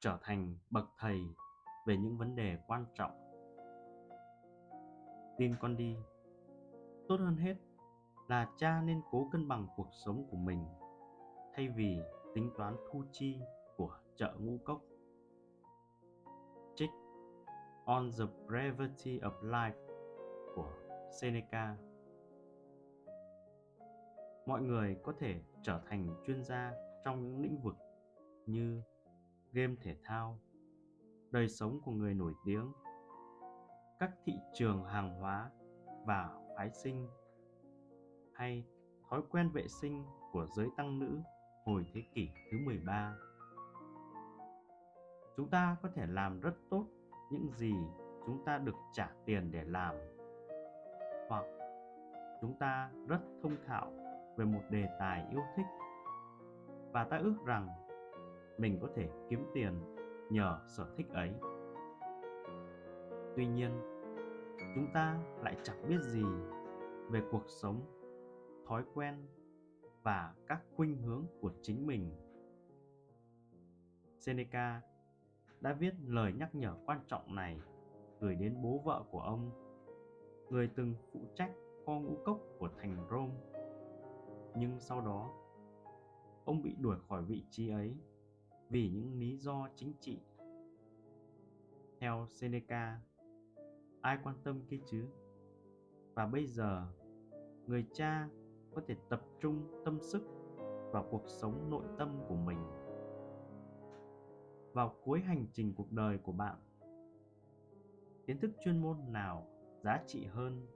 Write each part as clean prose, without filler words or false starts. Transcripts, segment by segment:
trở thành bậc thầy về những vấn đề quan trọng. Tin con đi, tốt hơn hết là cha nên cố cân bằng cuộc sống của mình thay vì tính toán thu chi của chợ ngũ cốc. Trích On the Brevity of Life của Seneca. Mọi người có thể trở thành chuyên gia trong những lĩnh vực như game thể thao, đời sống của người nổi tiếng, các thị trường hàng hóa và phái sinh, hay thói quen vệ sinh của giới tăng nữ hồi thế kỷ thứ 13. Chúng ta có thể làm rất tốt những gì chúng ta được trả tiền để làm, hoặc chúng ta rất thông thạo về một đề tài yêu thích và ta ước rằng mình có thể kiếm tiền nhờ sở thích ấy. Tuy nhiên, chúng ta lại chẳng biết gì về cuộc sống, thói quen và các khuynh hướng của chính mình. Seneca đã viết lời nhắc nhở quan trọng này gửi đến bố vợ của ông, người từng phụ trách kho ngũ cốc của thành Rome. Nhưng sau đó, ông bị đuổi khỏi vị trí ấy vì những lý do chính trị. Theo Seneca, ai quan tâm kia chứ? Và bây giờ, người cha có thể tập trung tâm sức vào cuộc sống nội tâm của mình. Vào cuối hành trình cuộc đời của bạn, kiến thức chuyên môn nào giá trị hơn?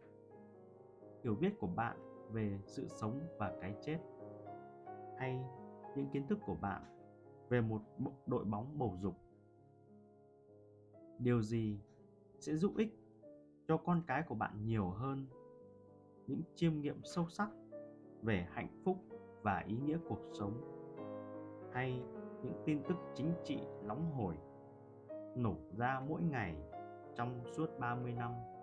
Hiểu biết của bạn về sự sống và cái chết, hay những kiến thức của bạn về một đội bóng bầu dục? Điều gì sẽ giúp ích cho con cái của bạn nhiều hơn những chiêm nghiệm sâu sắc về hạnh phúc và ý nghĩa cuộc sống, hay những tin tức chính trị nóng hổi nổ ra mỗi ngày trong suốt 30 năm?